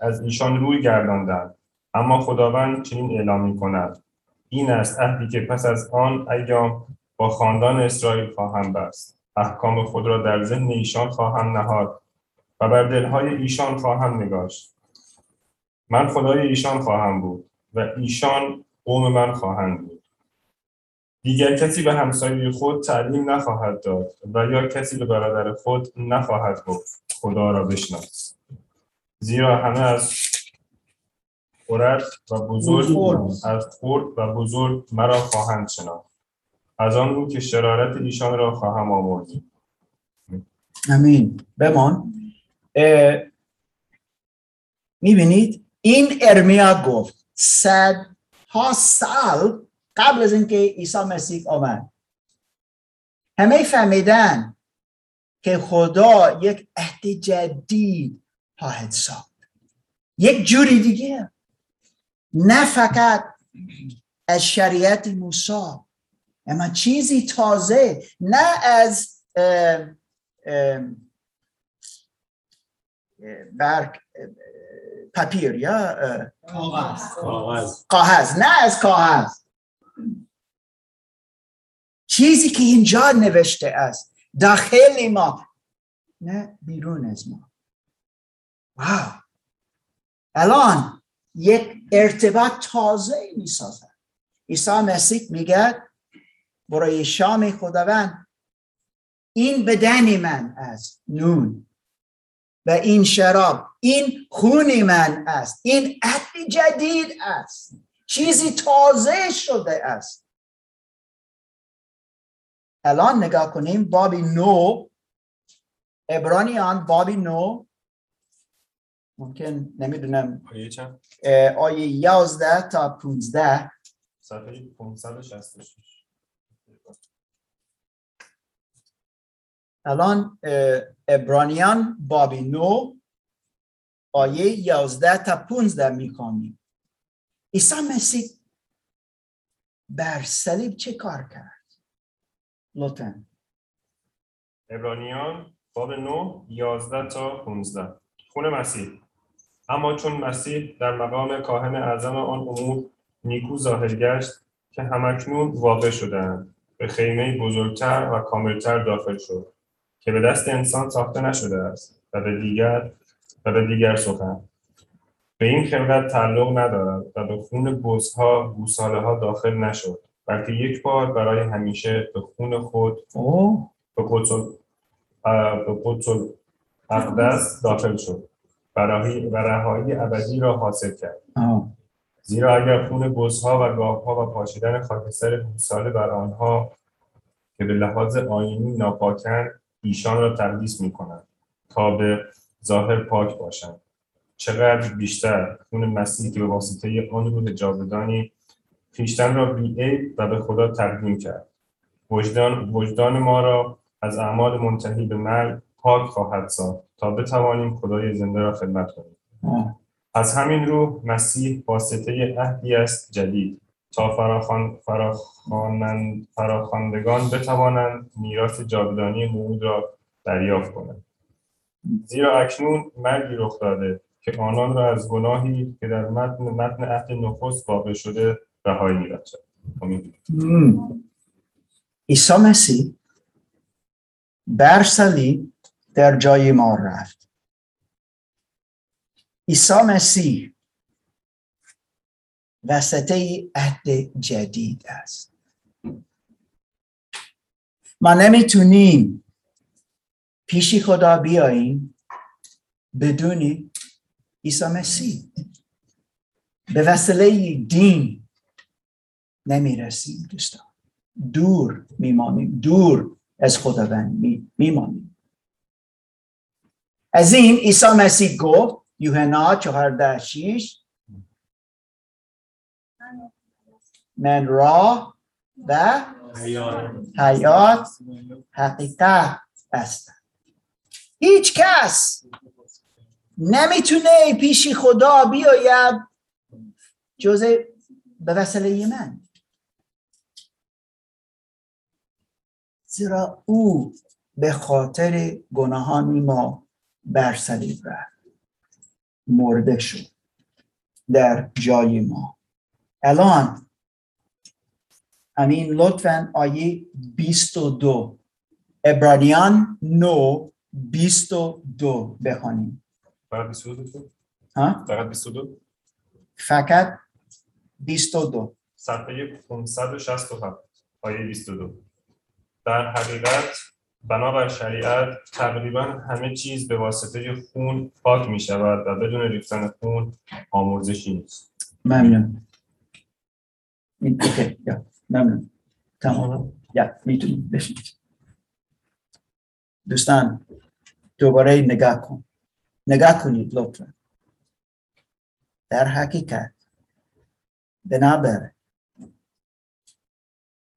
از ایشان روی گرداندند. اما خداوند چنین اعلام میکند این است عهدی که پس از آن ایام با خاندان اسرائیل خواهم بست، احکام خود را در ذهن ایشان خواهم نهاد و بر دلهای ایشان خواهم نگاشت. من خدای ایشان خواهم بود و ایشان قوم من خواهند بود. دیگر کسی به همسایه خود تعلیم نخواهد داد و یا کسی به برادر خود نخواهد گفت خدا را بشناس، زیرا همه از خرد و بزرگ مرا خواهند شناخت، از آن رو که شرارت ایشان را خواهم آورد. امین. بمان میبینید این ارمیا گفت 100 سال قبل از اینکه عیسی مسیح آمد. همه فهمیدن که خدا یک عهد جدید خواهد ساخت، یک جوری دیگه، نه فقط از شریعت موسی، اما چیزی تازه، نه از برگ پپیر یا کاغذ، نه از کاغذ، چیزی که اینجا نوشته است داخل ما نه بیرون از ما. واو، الان یک ارتباط تازه میسازه. عیسی مسیح میگه برای شام خداوند این بدن من است، نون، و این شراب این خون من است، این عهد جدید است، چیزی تازه شده است. الان نگاه کنیم بابی 9، عبرانیان بابی 9، ممکن نمیدونم آیه 11 تا 15، صفحه 566. الان عبرانیان بابی 9 آیه 11 تا 15 میخوانیم. عیسی مسیح بر صلیب چه کار کرد؟ لطفاً. عبرانیان باب 9 11 تا 15. خون مسیح. اما چون مسیح در مقام کاهن اعظم آن امور نیکو ظاهر گشت که همکنون واقع شدند، به خیمه بزرگتر و کاملتر داخل شد که به دست انسان ساخته نشده است و به دیگر سخن به این خلقت تعلق ندارد و به خون بزها گوساله ها داخل نشد، بلکه یک بار برای همیشه به خون خود به قدس اقدس داخل شد و رهایی ابدی را حاصل کرد. زیرا اگر خون بزها و گاوها و پاشیدن خاکستر گوساله بر آنها که به لحاظ آیینی ناپاکند، ایشان را تقدیس می‌کنند تا به ظاهر پاک باشند. چقدر بیشتر خون مسیح که به واسطه آن روح جاودانی خویشتن را بی‌عیب و به خدا تقدیم کرد، وجدان ما را از اعمال منتهی به مرگ پاک خواهد ساخت تا بتوانیم خدای زنده را خدمت کنیم. از همین رو مسیح واسطه عهدی است جدید تا فراخواندگان بتوانند میراث جاودانی موعود را دریافت کنند. زیرا اکنون مرگی رخ داده که آنان را از گناهی که در متن عهد نخست واقع شده رهایی می‌بخشد. عیسی مسیح بر صلیب در جای ما رفت. عیسی مسیح وسیله عهد جدید است. ما نمیتونیم پیش خدا بیاییم بدون عیسی مسیح. به وسیله دین نمیرسیم دوستان. دور میمانیم، دور از خداوند میمانیم. از این عیسی مسیح گفت، یوحنا 14:6، من راه و حیات حقیقت است. هیچ کس نمیتونه پیش خدا بیاید جز به وسیله من، زیرا او به خاطر گناهان ما بر صلیب رفت، مرده شد در جای ما. الان همین لطفاً آیه 22 عبرانیان 9:22 بخونیم. فقط 22 صفحه 567 آیه 22. در حقیقت بنابر شریعت تقریبا همه چیز به واسطه خون پاک می شود و بدون ریختن خون آمرزشی نیست. ممنون. اوکی، یا ممنون. تمام. یا میتونید بشید. دوستان دوباره نگاه کن. نگاه کنید لطفا. در حقیقت بنابر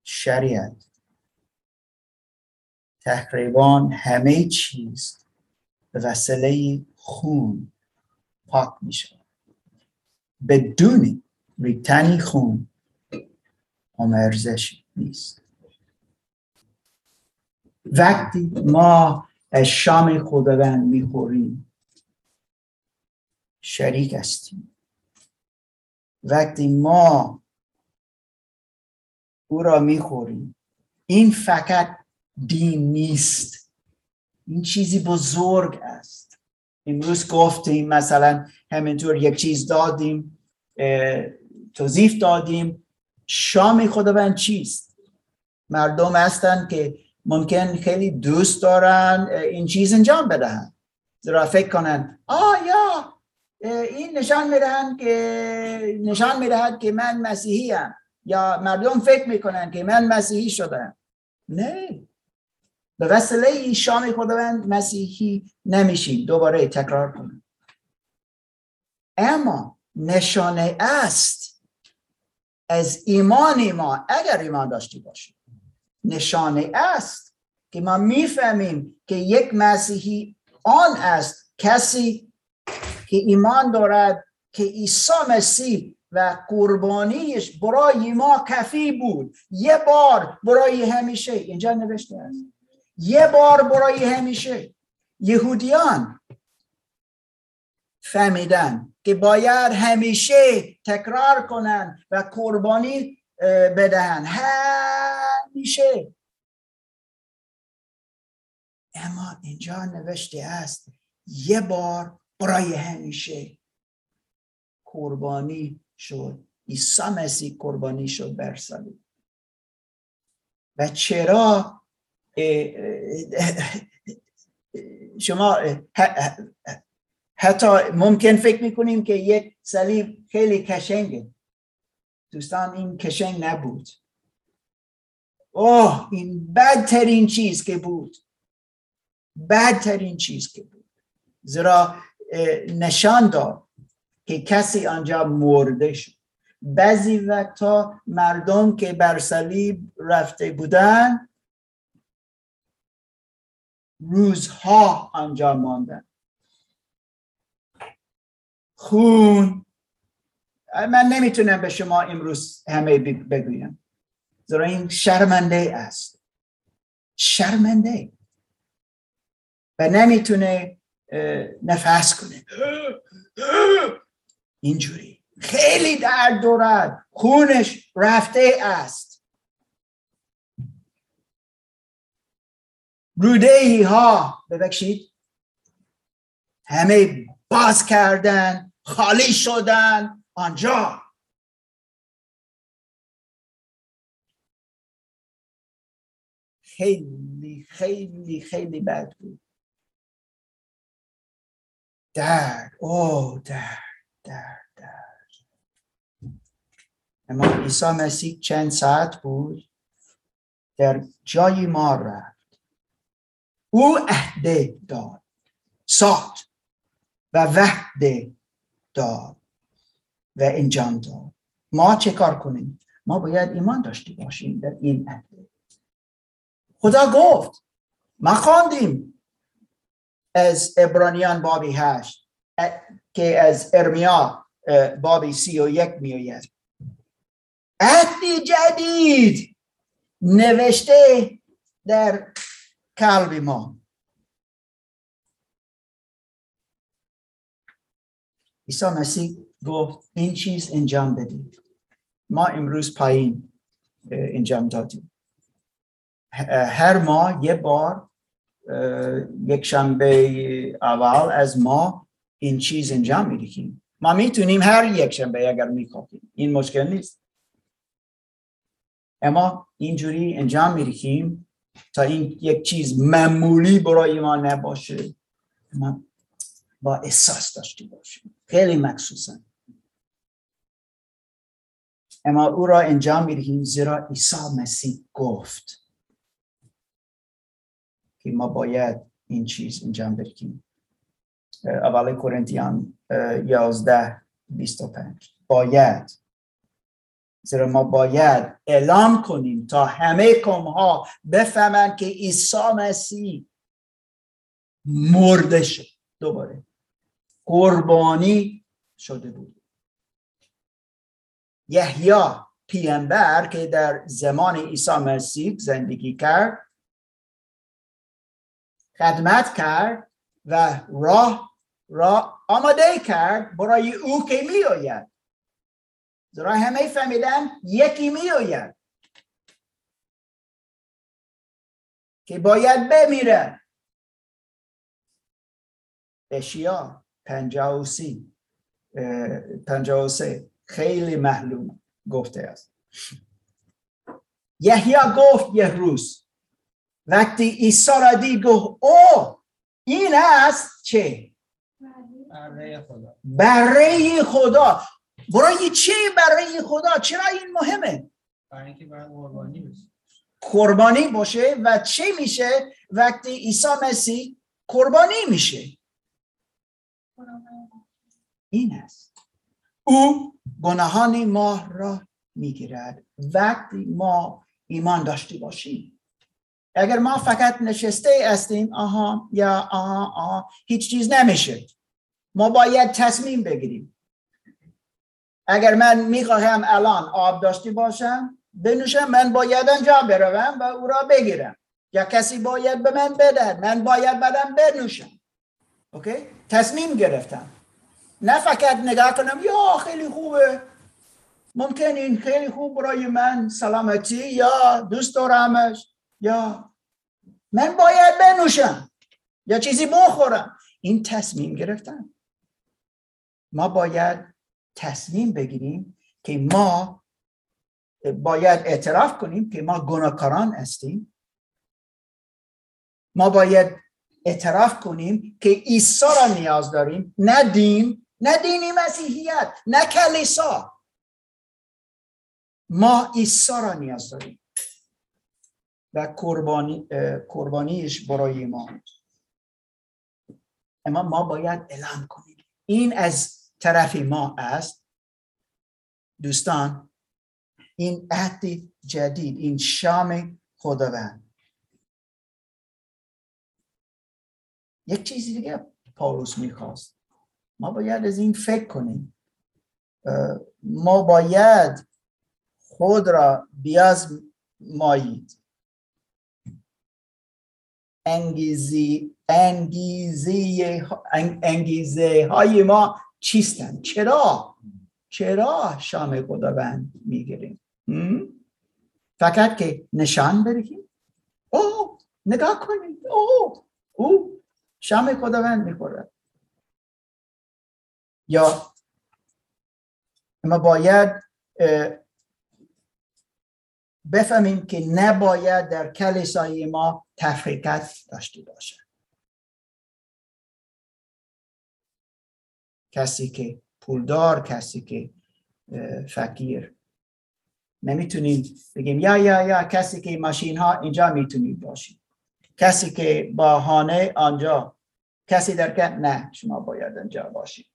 شریعت تقریباً همه چیز به وسیله خون پاک می شود. بدون ریختن خون آمرزشی نیست. وقتی ما از شام خداوند می خوریم شریک هستیم. وقتی ما او را می خوریم، این فقط دین نیست، این چیزی بزرگ است. امروز گفتیم مثلا همینطور یک چیز دادیم، توضیح دادیم شام خداوند چیست. مردم هستن که ممکن خیلی دوست دارن این چیز انجام بدهن، زیرا فکر کنن یا این نشان میدهد که من مسیحی ام، یا مردم فکر میکنن که من مسیحی شدم. نه، به وسیله شام خداوند مسیحی نمیشیم. دوباره تکرار کنم، اما نشانه است از ایمان ما، اگر ایمان داشتی باشیم، نشانه است که ما میفهمیم که یک مسیحی آن است کسی که ایمان دارد که عیسی مسیح و قربانیش برای ما کافی بود، یه بار برای همیشه. اینجا نوشته است یه بار برای همیشه. یهودیان فهمیدن که باید همیشه تکرار کنن و قربانی بدهن، همیشه. اما اینجا نوشته است یه بار برای همیشه قربانی شد. عیسی مسیح قربانی شد بر صلیب. و چرا شما حتی ممکن فکر میکنیم که یک صلیب خیلی کشنگه؟ دوستان این کشنگ نبود. این بدترین چیز که بود، بدترین چیز که بود، زیرا نشان داد که کسی آنجا مرده شد. بعضی وقتا مردم که بر صلیب رفته بودن روزها آنجا ماندن. خون من نمیتونم به شما امروز همه بگویم، زیرا این شرمنده است، شرمنده، و نمیتونه نفس کنه، اینجوری خیلی درد دارد، خونش رفته است. رودهی ها ببخشید همه باز کردن، خالی شدن آنجا. خیلی خیلی خیلی بد بود. درد، او درد. اما عیسی مسیح چند ساعت بود در جای ما رفت. او عهد داد، ساعت و وحده داد و انجام داد. ما چه کار کنیم؟ ما باید ایمان داشته باشیم در این عهد. خدا گفت، ما خواندیم از عبرانیان بابی 8 که از ارمیا بابی 31 می‌آید. عهد جدید نوشته در قلب ما. عیسی مسیح گفت این چیز انجام بدید. ما امروز پایین انجام دادیم. هر ماه یک بار، یک شنبه اول از ما این چیز انجام میدیم. ما میتونیم هر یک شنبه اگر میخوایم، این مشکل نیست. اما اینجوری انجام میدیم تا این یک چیز معمولی برای ما نباشه، ما با احساس داشته باشیم، خیلی مخصوصا. اما او را انجام میدیم زیرا عیسی مسیح گفت که ما باید این چیز انجام بدیم. اول کرنتیان 11:25 باید، زیرا ما باید اعلام کنیم تا همه قوم ها بفهمند که عیسی مسیح مرده شد، دوباره قربانی شده بود. یحیی پیامبر که در زمان عیسی مسیح زندگی کرد، خدمت کرد و راه آماده کرد برای او که می آید، زیرا همه فهمیدن یکی می آید که باید بمیرد. اشیا 53 خیلی معلوم گفته است. یحیی گفت یک روز وقتی عیسی را دید گفت او این است چه؟ بره خدا. بره خدا. برای چه بره خدا؟ چرا این مهمه؟ برای اینکه قربانی بشه. قربانی باشه. و چه میشه وقتی عیسی مسیح قربانی میشه؟ این است او گناهان ما را میگیرد وقتی ما ایمان داشته باشیم. اگر ما فقط نشسته هستیم آها یا آها هیچ چیز نمیشه. ما باید تصمیم بگیریم. اگر من میخواهم الان آب داشته باشم بنوشم، من باید آنجا بروم و او را بگیرم، یا کسی باید به من بدهد، من باید بدم بنوشم. اوکی؟ تصمیم گرفتم، نه فقط نگاه کنم یا خیلی خوبه، ممکن این خیلی خوب برای من سلامتی یا دوست دارمش یا من باید بنوشم یا چیزی بخورم. این تصمیم گرفتم. ما باید تصمیم بگیریم که ما باید اعتراف کنیم که ما گناهکاران هستیم. ما باید اعتراف کنیم که عیسی را نیاز داریم، نه دین، نه دینی مسیحیت، نه کلیسا. ما عیسی را نیاز داریم و قربانیش برای ما. اما ما باید اعلام کنیم. این از طرف ما است. دوستان، این عهد جدید، این شام خداوند. یک چیزی دیگه پاولوس میخواست. ما باید از این فکر کنیم. ما باید خود را بیازمایید، انگیزه های ما چیستند؟ چرا شام خداوند میگیریم؟ فقط که نشان بدهیم، او نگاه کنید، او شام خداوند میخورد. یا ما باید بفهمیم که نباید در کلیسای ما تفرقت داشته باشه. کسی که پولدار، کسی که فقیر، نمیتونیم بگیم یا کسی که ماشین ها اینجا میتونید باشید، کسی که با خانه آنجا، کسی در که نه شما باید آنجا باشید.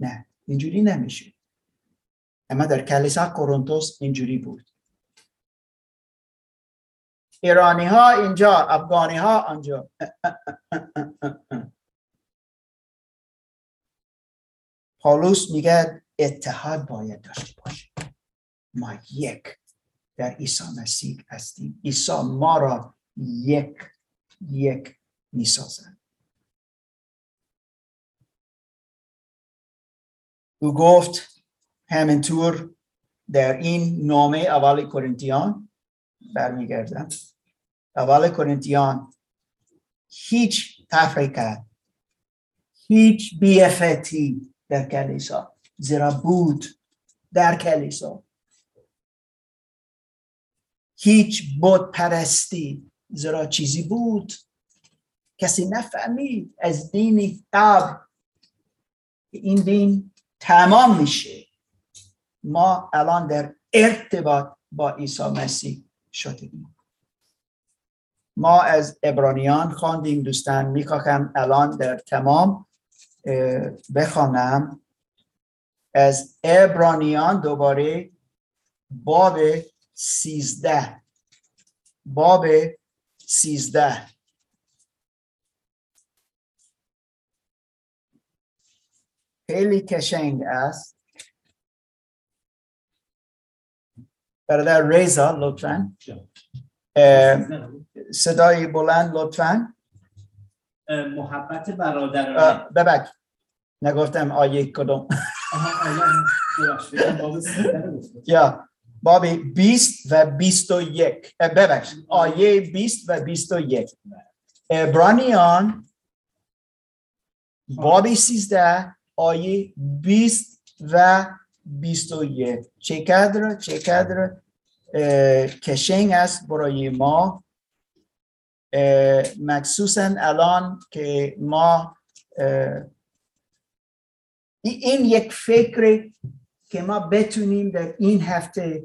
نه، اینجوری نمیشه. اما در کلیسا قرنتوس اینجوری بود، ایرانی ها اینجا، افغانی ها آنجا. پولس میگه اتحاد باید داشته باشیم، ما یک در عیسی مسیح هستیم. عیسی ما را یک میسازد. او گفت همینطور در این نامه اول کرنتیان، برمیگردم اول کرنتیان، هیچ تفرقه، هیچ بی‌عفتی در کلیسا، زیرا بود در کلیسا، هیچ بت پرستی، زیرا چیزی بود کسی نفهمید از دین قبل. این دین تمام میشه. ما الان در ارتباط با عیسی مسیح شدیم. ما از عبرانیان خواندیم دوستان، میخواهم الان در تمام بخوانم از عبرانیان دوباره باب 13. خیلی کشنگ است. برادر رضا لطفاً صدای بلند لطفاً. محبت برادران. ببک نگفتم آیه کدوم. یا باب 20 و 21. ببخش، آیه 20 و 21. عبرانیان باب 13 آیه 20 و 21. چقدر کشنگ است برای ما، مخصوصا الان که ما این یک فکر که ما بتونیم در این هفته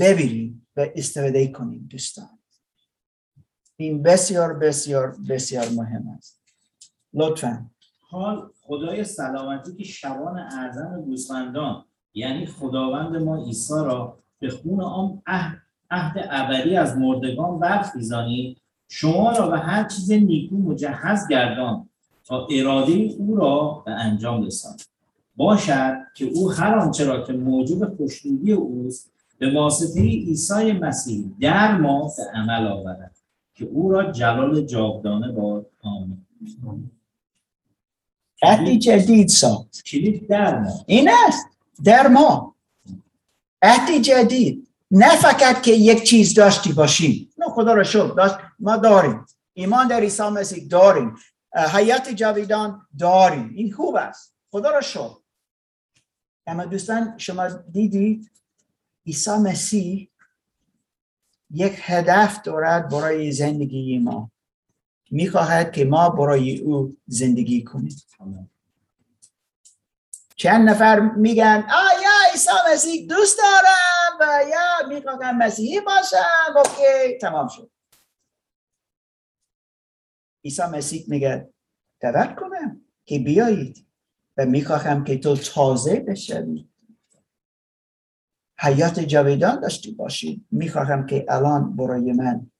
ببینیم و استفاده کنیم دوستان. این بسیار بسیار بسیار مهم است. لطفاً. حال خدای سلامتی که شبان اعظم گوسفندان، یعنی خداوند ما عیسی را به خون آن عهد ابدی از مردگان برخیزانی، شما را به هر چیز نیکو مجهز گردان تا اراده او را به انجام رسانید. باشد که او هر آنچه را که موجب خوشنودی اوست به واسطه عیسی مسیح در ما به عمل آورد، که او را جلال جاودانه باد. آمین. عهدی جدید ساخت. کلید در ما این است، در ما عهدی جدید. نه فقط که یک چیز داشتی باشیم، نه، خدا را شکر ما داریم، ایمان در عیسی مسیح داریم، حیات جاودان داریم، این خوب است، خدا را شکر. اما دوستان شما دیدید عیسی مسیح یک هدف دارد برای زندگی ما، میخواهد که ما برای او زندگی کنیم. چند نفر میگن یا عیسی مسیح دوست دارم و یا میخواهم مسیحی باشم. اوکی، تمام شد. عیسی مسیح میگه دعوت کنم که بیایید و میخواهم که تو تازه بشوی، حیات جاودان داشتی باشی. میخواهم که الان برای من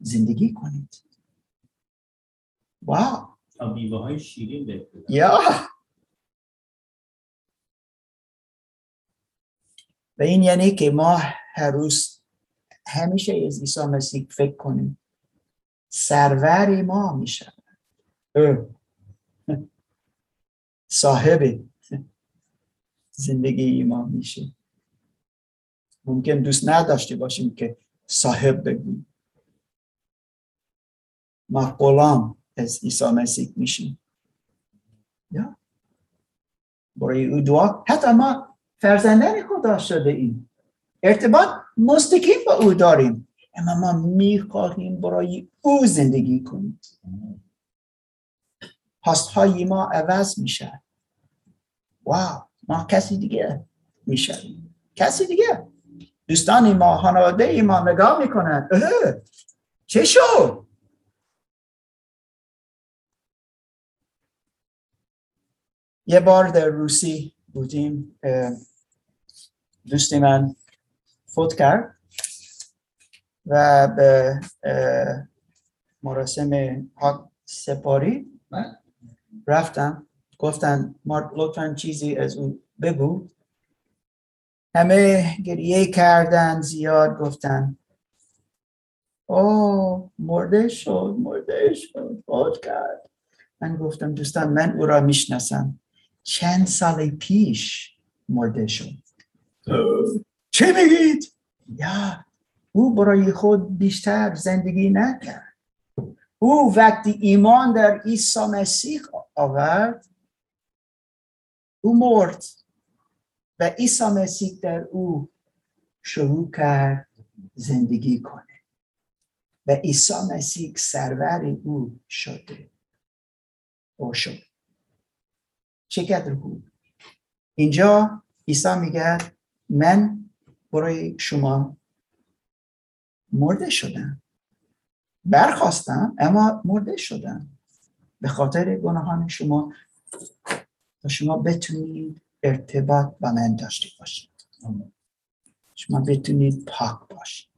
زندگی کنید. واو، تا بیوه های شیرین بکنم. یا و این یعنی که ما هر روز همیشه از عیسی مسیح فکر کنیم. سرور ما میشه، صاحب زندگی ما میشه. ممکن دوست نداشته باشیم که صاحب بگیم، ما غلام از عیسی مسیح میشیم. یا برای او دعا، حتی ما فرزندان خدا شده ایم، ارتباط مستقیم با او داریم، اما ما میخواهیم برای او زندگی کنیم. خواستهای ما عوض میشه. واو، ما کسی دیگه میشیم، کسی دیگه. دوستان ما، خانواده ما نگاه میکنند، چه شد؟ یه بار در روسی بودیم، دوستی من فوت کرد و به مراسم حق سپاری رفتم. گفتن ما لطفاً چیزی از اون بگو. همه گریه کردن زیاد، گفتن مرده شد، فوت کرد. من گفتم دوستان، من او را میشناسم، چند سال پیش مرده شد. چه میگید؟ یا او برای خود بیشتر زندگی نکرد. او وقتی ایمان در عیسی مسیح آورد، او مرد و عیسی مسیح در او شروع کرد زندگی کنه و عیسی مسیح سرور او شده. چقدر خوب. اینجا عیسی میگه من برای شما مرده شدم، برخواستم، اما مرده شدم به خاطر گناهان شما تا شما بتونید ارتباط با من داشته باشید، شما بتونید پاک باشید.